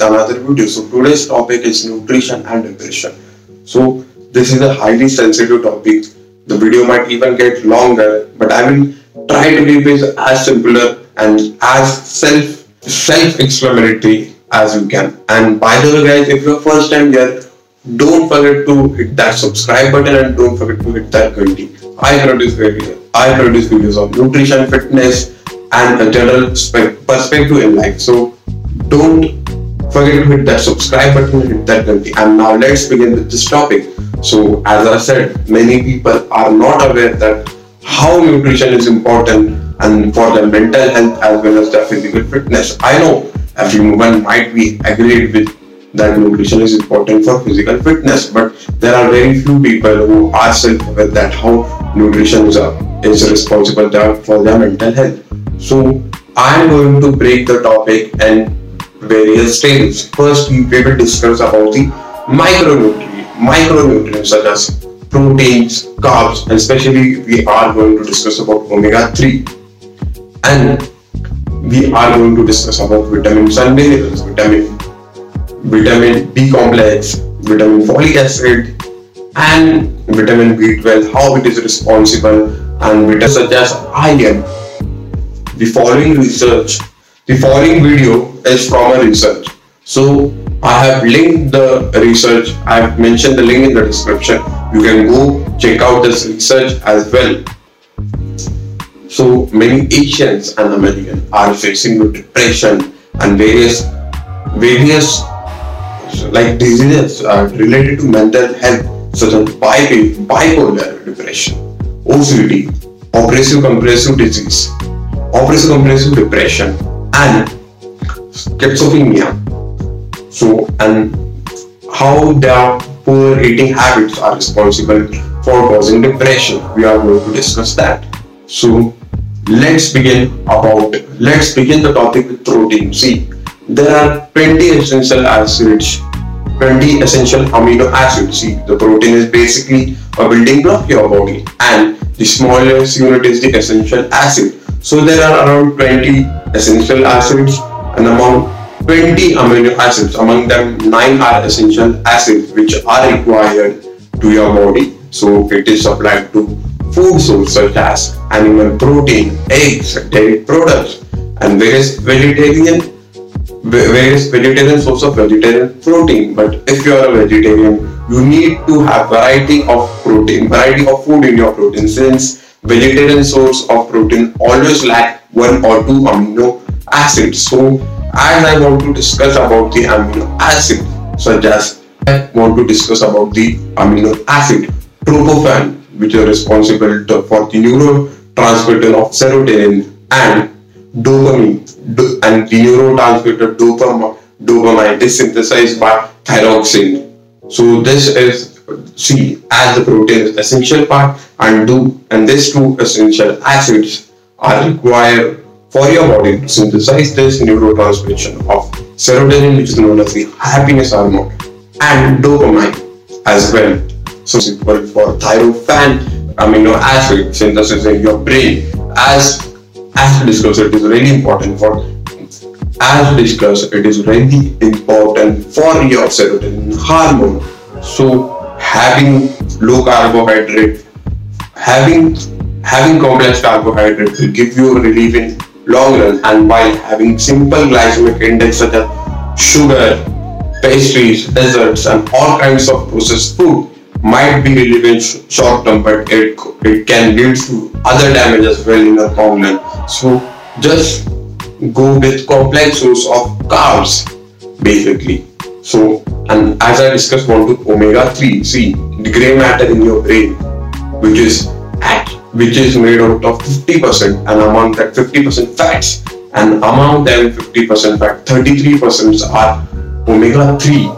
with another video. So today's topic is nutrition and depression. So this is a highly sensitive topic. The video might even get longer, but I will try to keep it as simpler and as self-explanatory as you can. And by the way guys, if you're first time here, don't forget to hit that subscribe button and don't forget to hit that ghandi. I produce videos on nutrition, fitness and a general perspective in life. So don't forget to hit that subscribe button and hit that ghandi. And now let's begin with this topic. So as I said, many people are not aware that how nutrition is important and for their mental health as well as their physical fitness. I know everyone might be agreed with that nutrition is important for physical fitness, but there are very few people who are self-aware that how nutrition is responsible for their mental health. So I am going to break the topic in various stages. First, we will discuss about the micronutrients such as proteins, carbs, and especially we are going to discuss about omega-3, and we are going to discuss about vitamins and minerals, vitamin B complex, vitamin folic acid, and vitamin B12, how it is responsible, and vitamins such as iron. The following video is from a research. So I have linked the research. I have mentioned the link in the description. You can go check out this research as well. So many Asians and Americans are facing with depression and various like diseases are related to mental health, such as bipolar depression, OCD, obsessive-compulsive disease, obsessive-compulsive depression, and schizophrenia. So, and how their poor eating habits are responsible for causing depression. We are going to discuss that. So, let's begin the topic with protein. See, there are 20 essential amino acids. See, the protein is basically a building block of your body, and the smallest unit is the essential acid. So there are around 20 essential acids, and among 20 amino acids, among them 9 are essential acids which are required to your body. So it is supplied to food sources such as animal protein, eggs, dairy products, and various vegetarian source of vegetarian protein. But if you are a vegetarian, you need to have variety of food in your protein, since vegetarian source of protein always lack 1 or 2 amino acids. So as I want to discuss about the amino acid, such as I want to discuss about the amino acid tryptophan, which are responsible for the neurotransmitter of serotonin, and dopamine, and the neurotransmitter dopamine is synthesized by tyrosine. So this is, see, as the protein is essential part, and these 2 essential acids are required for your body to synthesize this neurotransmission of serotonin, which is known as the happiness hormone, and dopamine as well. So it's equal for tryptophan amino acid synthesis in your brain. As discussed, it is really important for your serotonin hormone. So having low carbohydrate, having complex carbohydrate will give you a relief in long run, and while having simple glycemic index such as sugar, pastries, desserts, and all kinds of processed food might be relief in short term, but it can lead to other damage as well in the long run. So just go with complex source of carbs basically. So, and as I discussed, omega-3, see, the grey matter in your brain, which is made out of 50%, and among that 50% fats, and among them 50% fat, 33% are omega-3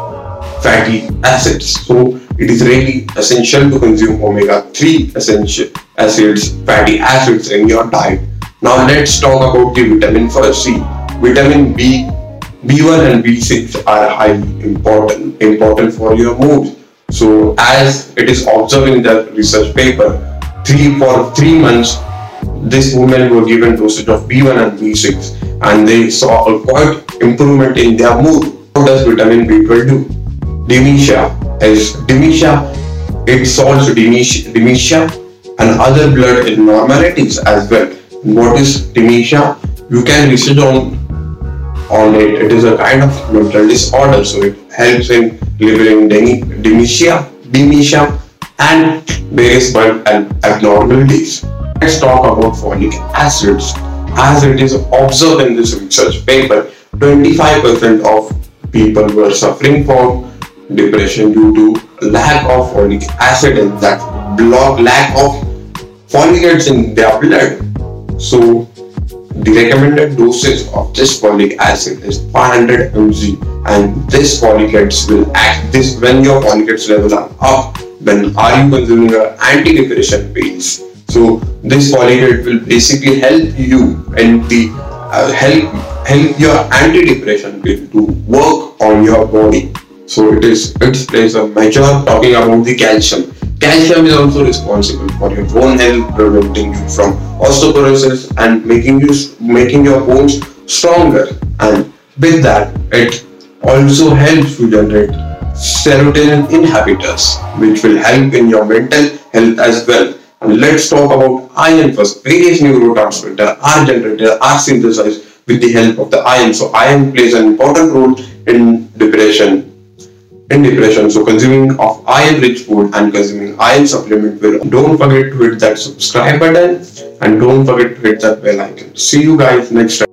fatty acids. So it is really essential to consume omega-3 essential acids, fatty acids in your diet. Now let's talk about the vitamin first. See, vitamin B, B1 and B6 are highly important for your mood. So as it is observed in the research paper, for three months, these women were given dosage of B1 and B6, and they saw a quite improvement in their mood. How does vitamin B12 do? Dementia. It solves dementia and other blood abnormalities as well. What is dementia? You can research on it. It is a kind of mental disorder, so it helps in living dementia and various blood abnormalities. Let's talk about folic acids. As it is observed in this research paper, 25% of people were suffering from depression due to lack of folic acid, and that lack of folicates in their blood. So the recommended dosage of this folic acid is 500 mg, and this folicates will act this when your folicates level are up, when are you consuming your antidepressant pills. So this folate will basically help you and help your antidepressant pill to work on your body. So it plays a major. Talking about the calcium. Calcium is also responsible for your bone health, preventing you from osteoporosis and making your bones stronger. And with that, it also helps you generate serotonin inhibitors, which will help in your mental health as well. And let's talk about iron first. Various neurotransmitters are generated, are synthesized with the help of the iron. So iron plays an important role in depression. So consuming of iron-rich food and consuming iron supplement will. Don't forget to hit that subscribe button and don't forget to hit that bell icon. See you guys next time.